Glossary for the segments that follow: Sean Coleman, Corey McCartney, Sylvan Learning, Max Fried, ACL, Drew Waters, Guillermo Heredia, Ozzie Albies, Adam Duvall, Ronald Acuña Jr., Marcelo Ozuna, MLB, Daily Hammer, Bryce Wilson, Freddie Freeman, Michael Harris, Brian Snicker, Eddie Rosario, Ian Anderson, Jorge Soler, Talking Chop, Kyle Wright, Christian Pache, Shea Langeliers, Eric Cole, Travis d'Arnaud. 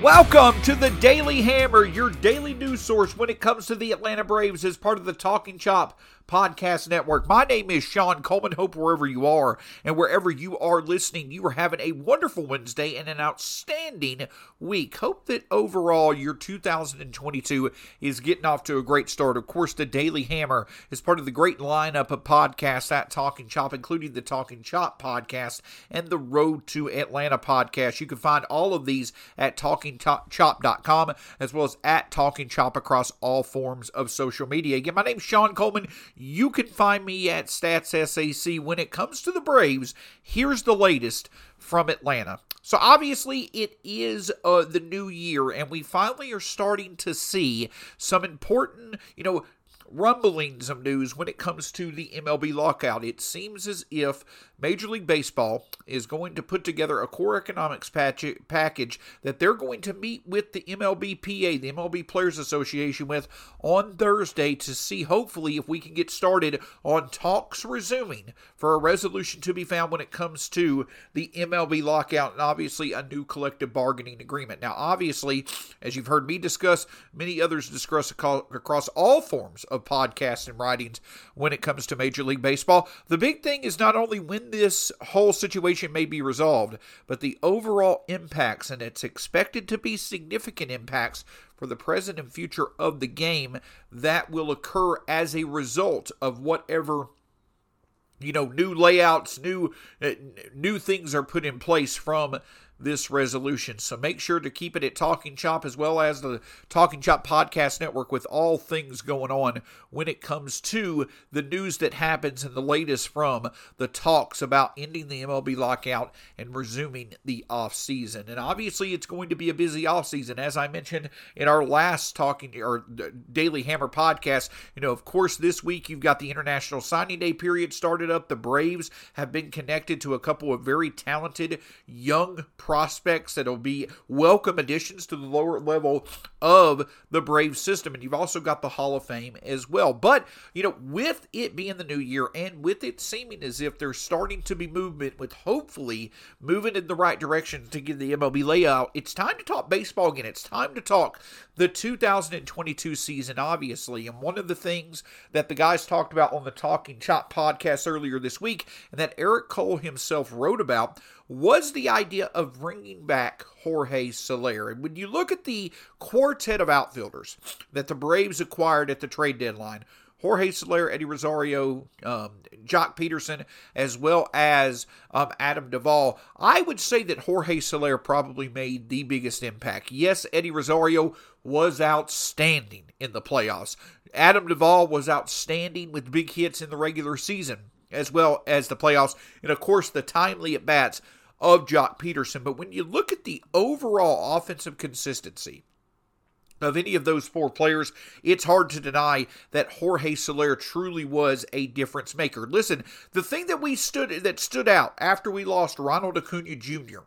Welcome to the Daily Hammer, your daily news source when it comes to the Atlanta Braves as part of the Talking Chop podcast network. My name is Sean Coleman. Hope wherever you are and wherever you are listening, you are having a wonderful Wednesday and an outstanding week. Hope that overall your 2022 is getting off to a great start. Of course, the Daily Hammer is part of the great lineup of podcasts at Talking Chop, including the Talking Chop podcast and the Road to Atlanta podcast. You can find all of these at TalkingChop.com, as well as at Talking Chop across all forms of social media. Again, my name's Sean Coleman. You can find me at StatsSAC. When it comes to the Braves, here's the latest from Atlanta. So obviously it is the new year, and we finally are starting to see some important, rumblings of news when it comes to the MLB lockout. It seems as if Major League Baseball is going to put together a core economics package that they're going to meet with the MLBPA, the MLB Players Association, with on Thursday to see, hopefully, if we can get started on talks resuming for a resolution to be found when it comes to the MLB lockout and obviously a new collective bargaining agreement. Now, obviously, as you've heard me discuss, many others discuss across all forms of podcasts and writings when it comes to Major League Baseball. The big thing is not only when this whole situation may be resolved, but the overall impacts, and it's expected to be significant impacts for the present and future of the game that will occur as a result of whatever new layouts, new things are put in place from this resolution. So make sure to keep it at Talking Chop as well as the Talking Chop podcast network with all things going on when it comes to the news that happens and the latest from the talks about ending the MLB lockout and resuming the offseason. And obviously it's going to be a busy offseason. As I mentioned in our last Daily Hammer podcast, of course this week you've got the International Signing Day period started up. The Braves have been connected to a couple of very talented young prospects that'll be welcome additions to the lower level of the Braves system. And you've also got the Hall of Fame as well. But, with it being the new year and with it seeming as if there's starting to be movement with hopefully moving in the right direction to get the MLB layout, it's time to talk baseball again. It's time to talk the 2022 season, obviously. And one of the things that the guys talked about on the Talking Chop podcast earlier this week and that Eric Cole himself wrote about was the idea of bringing back Jorge Soler. And when you look at the quartet of outfielders that the Braves acquired at the trade deadline, Jorge Soler, Eddie Rosario, Jock Peterson, as well as Adam Duvall, I would say that Jorge Soler probably made the biggest impact. Yes, Eddie Rosario was outstanding in the playoffs. Adam Duvall was outstanding with big hits in the regular season, as well as the playoffs. And of course, the timely at-bats of Jock Peterson. But when you look at the overall offensive consistency of any of those four players, it's hard to deny that Jorge Soler truly was a difference maker. Listen, the thing that stood out after we lost Ronald Acuña Jr.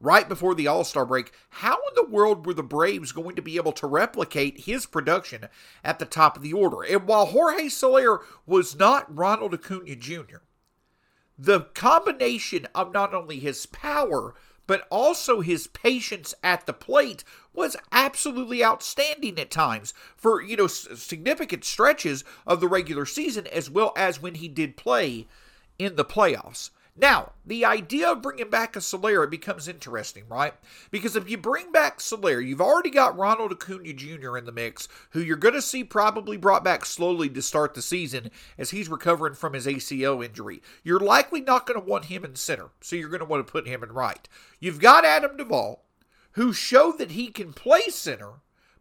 right before the All-Star break, how in the world were the Braves going to be able to replicate his production at the top of the order? And while Jorge Soler was not Ronald Acuña Jr., the combination of not only his power, but also his patience at the plate was absolutely outstanding at times for, significant stretches of the regular season, as well as when he did play in the playoffs. Now, the idea of bringing back a Soler becomes interesting, right? Because if you bring back Soler, you've already got Ronald Acuña Jr. in the mix, who you're going to see probably brought back slowly to start the season as he's recovering from his ACL injury. You're likely not going to want him in center, so you're going to want to put him in right. You've got Adam Duvall, who showed that he can play center,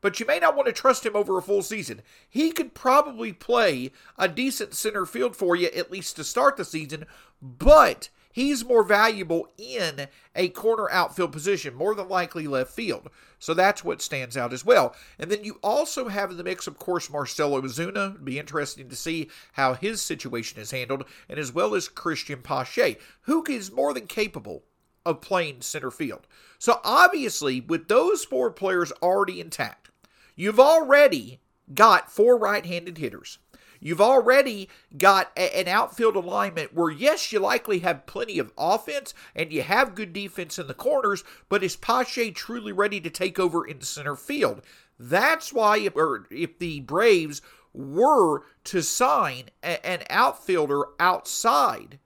but you may not want to trust him over a full season. He could probably play a decent center field for you, at least to start the season, but he's more valuable in a corner outfield position, more than likely left field. So that's what stands out as well. And then you also have in the mix, of course, Marcelo Ozuna. It'd be interesting to see how his situation is handled, and as well as Christian Pache, who is more than capable of playing center field. So obviously, with those four players already intact, you've already got four right-handed hitters. You've already got an outfield alignment where, yes, you likely have plenty of offense and you have good defense in the corners, but is Pache truly ready to take over in center field? That's why if the Braves were to sign an outfielder outside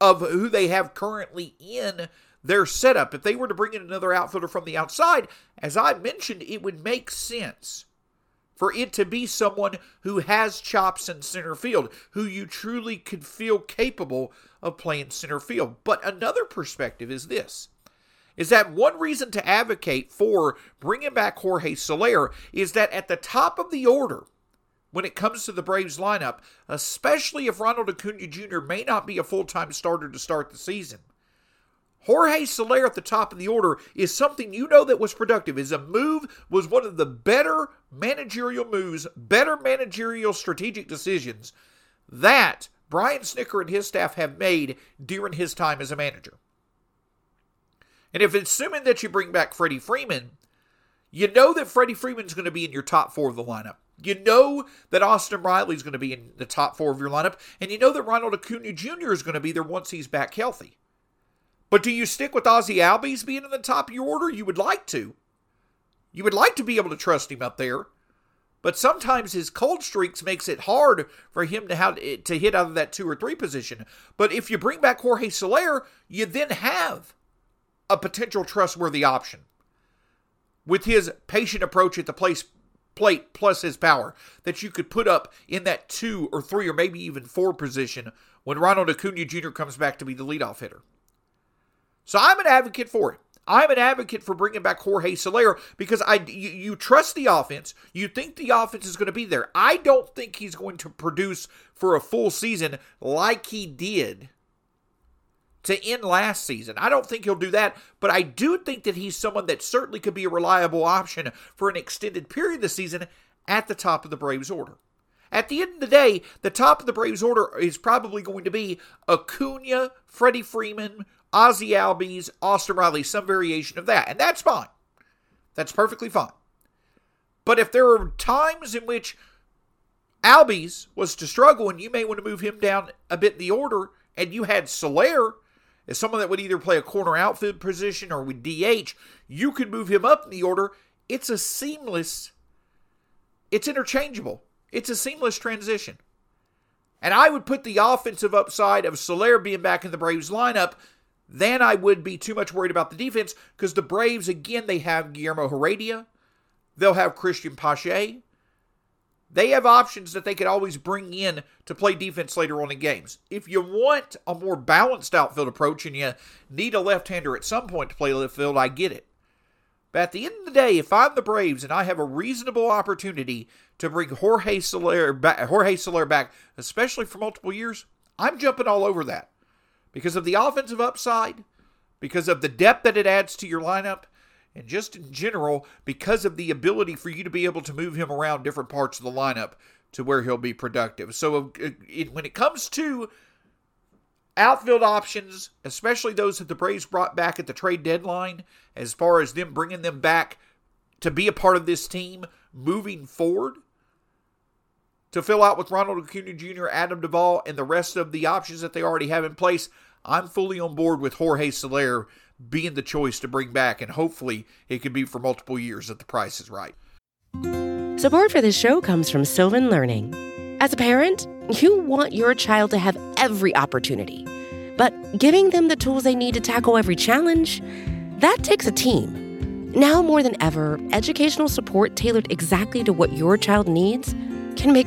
of who they have currently in their setup, if they were to bring in another outfielder from the outside, as I mentioned, it would make sense for it to be someone who has chops in center field, who you truly could feel capable of playing center field. But another perspective is this, is that one reason to advocate for bringing back Jorge Soler is that at the top of the order, when it comes to the Braves lineup, especially if Ronald Acuña Jr. may not be a full-time starter to start the season, Jorge Soler at the top of the order is something you know that was productive. His move was one of the better managerial moves, better managerial strategic decisions that Brian Snicker and his staff have made during his time as a manager. And if assuming that you bring back Freddie Freeman, you know that Freddie Freeman's going to be in your top four of the lineup. You know that Austin Riley's going to be in the top four of your lineup. And you know that Ronald Acuña Jr. is going to be there once he's back healthy. But do you stick with Ozzie Albies being in the top of your order? You would like to. You would like to be able to trust him up there. But sometimes his cold streaks makes it hard for him to hit out of that 2 or 3 position. But if you bring back Jorge Soler, you then have a potential trustworthy option with his patient approach at the plate plus his power that you could put up in that 2 or 3 or maybe even 4 position when Ronald Acuña Jr. comes back to be the leadoff hitter. So I'm an advocate for it. I'm an advocate for bringing back Jorge Soler because you trust the offense. You think the offense is going to be there. I don't think he's going to produce for a full season like he did to end last season. I don't think he'll do that, but I do think that he's someone that certainly could be a reliable option for an extended period this season at the top of the Braves order. At the end of the day, the top of the Braves order is probably going to be Acuña, Freddie Freeman, Ozzie Albies, Austin Riley, some variation of that. And that's fine. That's perfectly fine. But if there are times in which Albies was to struggle and you may want to move him down a bit in the order and you had Soler as someone that would either play a corner outfield position or with DH, you could move him up in the order. It's interchangeable. It's a seamless transition. And I would put the offensive upside of Soler being back in the Braves lineup than I would be too much worried about the defense because the Braves, again, they have Guillermo Heredia. They'll have Christian Pache. They have options that they could always bring in to play defense later on in games. If you want a more balanced outfield approach and you need a left-hander at some point to play left field, I get it. But at the end of the day, if I'm the Braves and I have a reasonable opportunity to bring Jorge Soler back, especially for multiple years, I'm jumping all over that because of the offensive upside, because of the depth that it adds to your lineup, and just in general, because of the ability for you to be able to move him around different parts of the lineup to where he'll be productive. So when it comes to outfield options, especially those that the Braves brought back at the trade deadline, as far as them bringing them back to be a part of this team moving forward, to fill out with Ronald Acuña Jr., Adam Duvall, and the rest of the options that they already have in place, I'm fully on board with Jorge Soler being the choice to bring back, and hopefully it could be for multiple years if the price is right. Support for this show comes from Sylvan Learning. As a parent, you want your child to have every opportunity. But giving them the tools they need to tackle every challenge, that takes a team. Now more than ever, educational support tailored exactly to what your child needs can make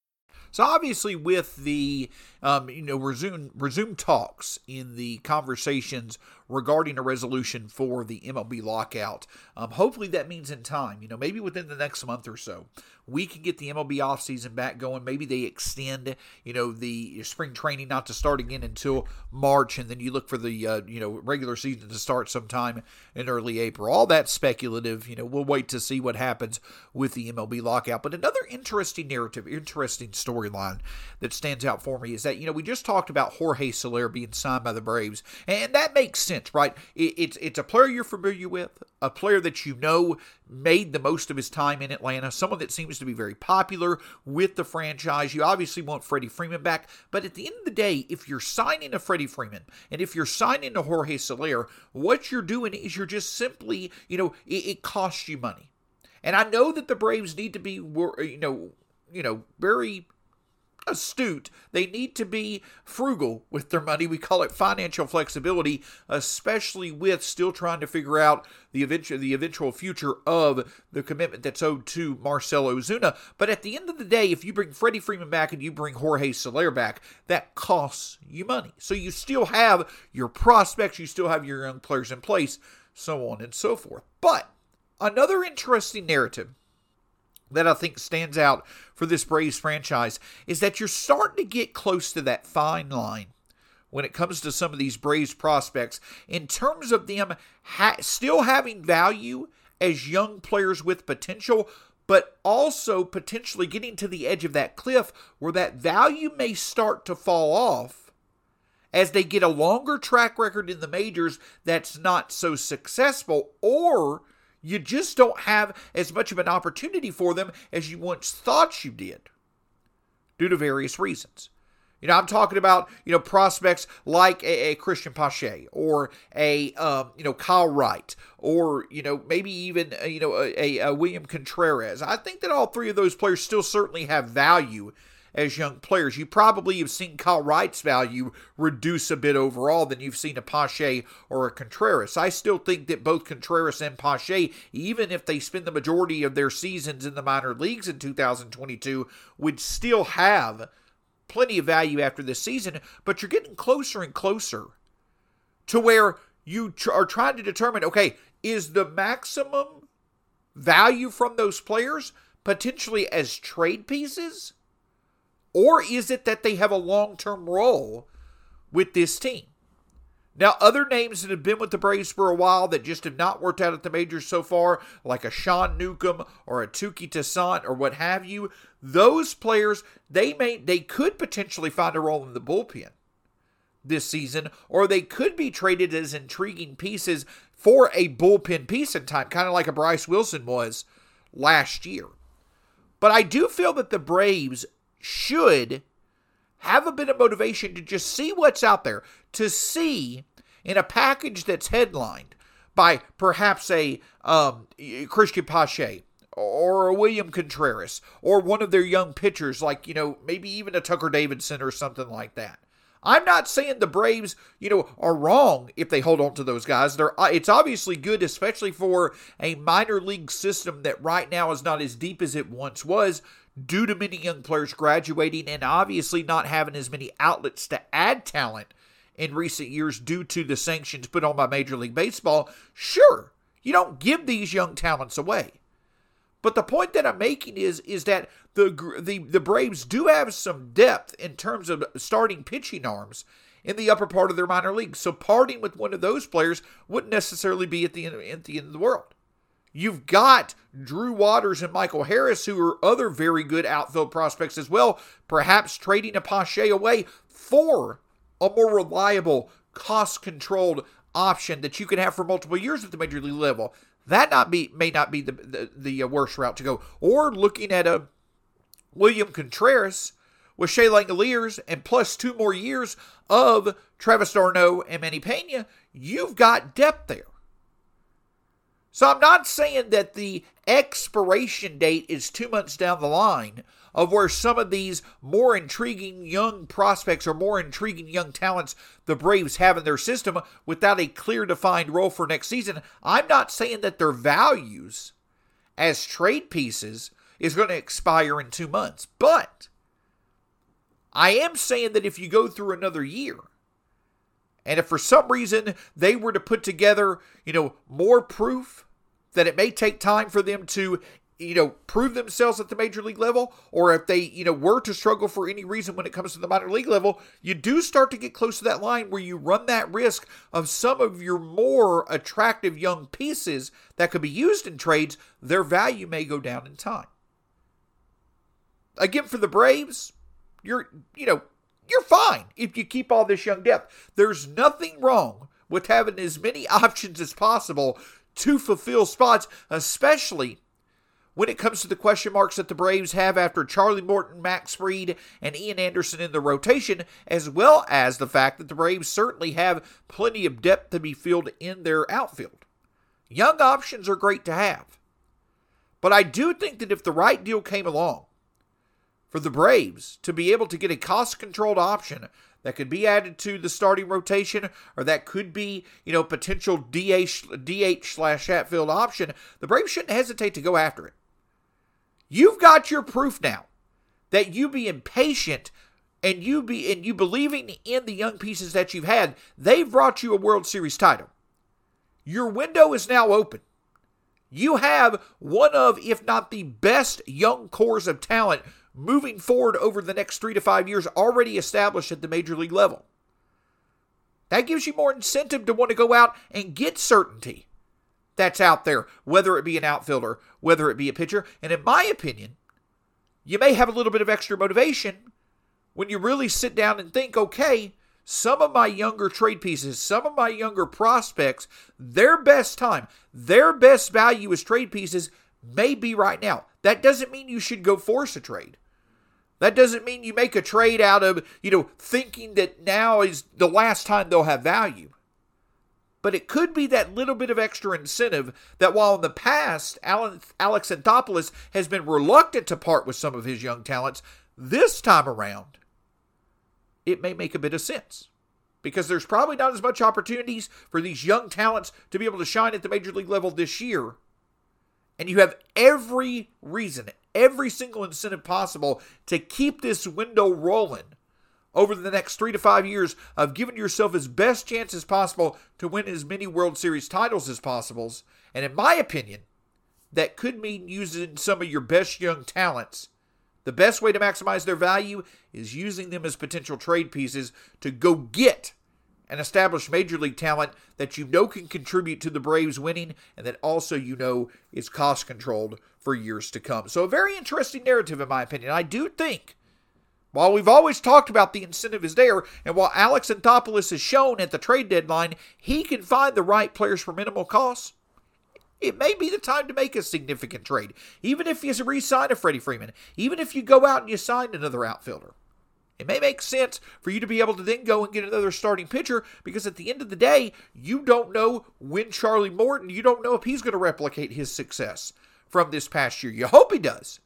So obviously with the, resume talks in the conversations regarding a resolution for the MLB lockout, hopefully that means in time, maybe within the next month or so, we can get the MLB offseason back going. Maybe they extend, the spring training not to start again until March, and then you look for the, regular season to start sometime in early April. All that's speculative. We'll wait to see what happens with the MLB lockout. But another interesting narrative, interesting storyline that stands out for me is that, we just talked about Jorge Soler being signed by the Braves, and that makes sense, right? It's a player you're familiar with, a player that made the most of his time in Atlanta, someone that seems to be very popular with the franchise. You obviously want Freddie Freeman back, but at the end of the day, if you're signing a Freddie Freeman and if you're signing a Jorge Soler, what you're doing is you're just simply, it costs you money. And I know that the Braves need to be, very astute. They need to be frugal with their money. We call it financial flexibility, especially with still trying to figure out the eventual future of the commitment that's owed to Marcelo Ozuna. But at the end of the day, if you bring Freddie Freeman back and you bring Jorge Soler back, that costs you money. So you still have your prospects, you still have your young players in place, so on and so forth. But another interesting narrative that I think stands out for this Braves franchise is that you're starting to get close to that fine line when it comes to some of these Braves prospects in terms of them still having value as young players with potential, but also potentially getting to the edge of that cliff where that value may start to fall off as they get a longer track record in the majors that's not so successful, or you just don't have as much of an opportunity for them as you once thought you did due to various reasons. I'm talking about, prospects like a Christian Pache or a, Kyle Wright or, maybe even, a William Contreras. I think that all three of those players still certainly have value as young players. You probably have seen Kyle Wright's value reduce a bit overall than you've seen a Pache or a Contreras. I still think that both Contreras and Pache, even if they spend the majority of their seasons in the minor leagues in 2022, would still have plenty of value after this season, but you're getting closer and closer to where you are trying to determine, okay, is the maximum value from those players potentially as trade pieces? Or is it that they have a long-term role with this team? Now, other names that have been with the Braves for a while that just have not worked out at the majors so far, like a Sean Newcomb or a Touki Toussaint or what have you, those players, they could potentially find a role in the bullpen this season, or they could be traded as intriguing pieces for a bullpen piece in time, kind of like a Bryce Wilson was last year. But I do feel that the Braves should have a bit of motivation to just see what's out there, to see in a package that's headlined by perhaps a Christian Pache or a William Contreras or one of their young pitchers, like, you know, maybe even a Tucker Davidson or something like that. I'm not saying the Braves, you know, are wrong if they hold on to those guys. It's obviously good, especially for a minor league system that right now is not as deep as it once was due to many young players graduating and obviously not having as many outlets to add talent in recent years due to the sanctions put on by Major League Baseball. Sure, you don't give these young talents away. But the point that I'm making is that the Braves do have some depth in terms of starting pitching arms in the upper part of their minor league. So parting with one of those players wouldn't necessarily be at the end of the world. You've got Drew Waters and Michael Harris, who are other very good outfield prospects as well, perhaps trading a Pache away for a more reliable, cost-controlled option that you can have for multiple years at the major league level. That may not be the worst route to go. Or looking at a William Contreras with Shea Langeliers and plus 2 more years of Travis d'Arnaud and Manny Piña, you've got depth there. So I'm not saying that the expiration date is 2 months down the line of where some of these more intriguing young prospects or more intriguing young talents the Braves have in their system without a clear defined role for next season. I'm not saying that their values as trade pieces is going to expire in 2 months, but I am saying that if you go through another year, and if for some reason they were to put together, you know, more proof that it may take time for them to, you know, prove themselves at the major league level, or if they, you know, were to struggle for any reason when it comes to the minor league level, you do start to get close to that line where you run that risk of some of your more attractive young pieces that could be used in trades, their value may go down in time. Again, for the Braves, you're fine if you keep all this young depth. There's nothing wrong with having as many options as possible to fulfill spots, especially when it comes to the question marks that the Braves have after Charlie Morton, Max Fried, and Ian Anderson in the rotation, as well as the fact that the Braves certainly have plenty of depth to be filled in their outfield. Young options are great to have. But I do think that if the right deal came along for the Braves to be able to get a cost-controlled option that could be added to the starting rotation, or that could be, you know, potential DH/outfield option, the Braves shouldn't hesitate to go after it. You've got your proof now that you being patient and you believing in the young pieces that you've had, they've brought you a World Series title. Your window is now open. You have one of, if not the best, young cores of talent moving forward over the next 3 to 5 years already established at the major league level. That gives you more incentive to want to go out and get certainty that's out there, whether it be an outfielder, whether it be a pitcher. And in my opinion, you may have a little bit of extra motivation when you really sit down and think, okay, some of my younger trade pieces, some of my younger prospects, their best time, their best value as trade pieces may be right now. That doesn't mean you should go force a trade. That doesn't mean you make a trade out of, you know, thinking that now is the last time they'll have value. But it could be that little bit of extra incentive that while in the past, Alex Anthopoulos has been reluctant to part with some of his young talents, this time around, it may make a bit of sense. Because there's probably not as much opportunities for these young talents to be able to shine at the major league level this year. And you have every reason, every single incentive possible to keep this window rolling over the next 3 to 5 years of giving yourself as best chance as possible to win as many World Series titles as possible. And in my opinion, that could mean using some of your best young talents. The best way to maximize their value is using them as potential trade pieces to go get and establish major league talent that you know can contribute to the Braves winning and that also you know is cost-controlled for years to come. So a very interesting narrative in my opinion. I do think, while we've always talked about the incentive is there, and while Alex Anthopoulos is shown at the trade deadline, he can find the right players for minimal costs, it may be the time to make a significant trade. Even if you re-sign a Freddie Freeman, even if you go out and you sign another outfielder. It may make sense for you to be able to then go and get another starting pitcher, because at the end of the day, you don't know when Charlie Morton, you don't know if he's going to replicate his success from this past year. You hope he does,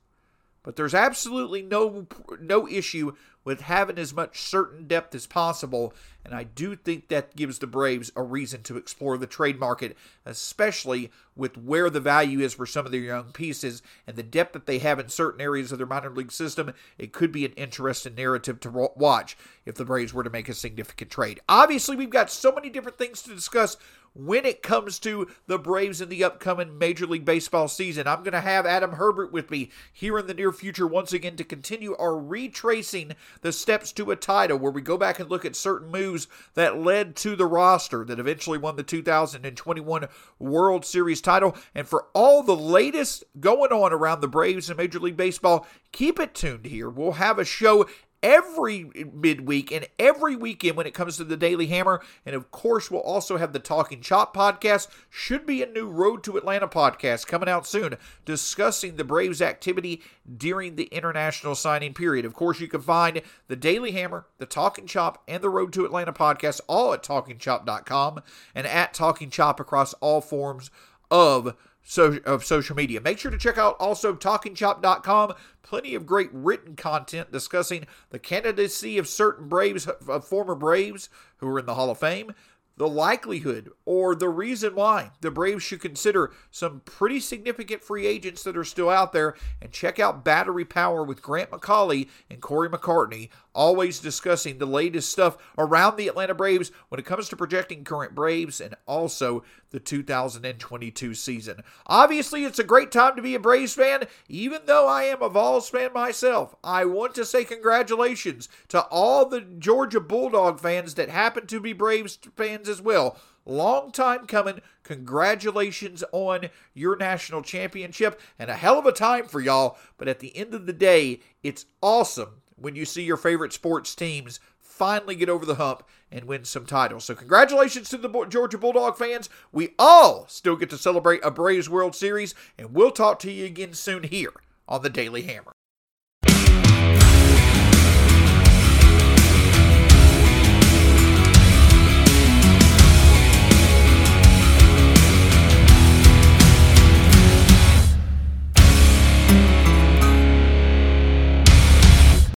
but there's absolutely no issue with having as much certain depth as possible, and I do think that gives the Braves a reason to explore the trade market, especially with where the value is for some of their young pieces, and the depth that they have in certain areas of their minor league system. It could be an interesting narrative to watch if the Braves were to make a significant trade. Obviously, we've got so many different things to discuss when it comes to the Braves in the upcoming Major League Baseball season. I'm going to have Adam Herbert with me here in the near future once again to continue our retracing the steps to a title, where we go back and look at certain moves that led to the roster that eventually won the 2021 World Series title. And for all the latest going on around the Braves and Major League Baseball, keep it tuned here. We'll have a show every midweek and every weekend when it comes to the Daily Hammer. And of course, we'll also have the Talking Chop podcast. Should be a new Road to Atlanta podcast coming out soon, discussing the Braves activity during the international signing period. Of course, you can find the Daily Hammer, the Talking Chop, and the Road to Atlanta podcast all at TalkingChop.com and at Talking Chop across all forms of social media. Make sure to check out also TalkingChop.com. Plenty of great written content discussing the candidacy of certain Braves, of former Braves who are in the Hall of Fame, the likelihood or the reason why the Braves should consider some pretty significant free agents that are still out there. And check out Battery Power with Grant McCauley and Corey McCartney, always discussing the latest stuff around the Atlanta Braves when it comes to projecting current Braves and also the 2022 season. Obviously, it's a great time to be a Braves fan. Even though I am a Vols fan myself, I want to say congratulations to all the Georgia Bulldog fans that happen to be Braves fans as well. Long time coming. Congratulations on your national championship, and a hell of a time for y'all. But at the end of the day, it's awesome when you see your favorite sports teams finally get over the hump and win some titles. So congratulations to the Georgia Bulldog fans. We all still get to celebrate a Braves World Series, and we'll talk to you again soon here on the Daily Hammer.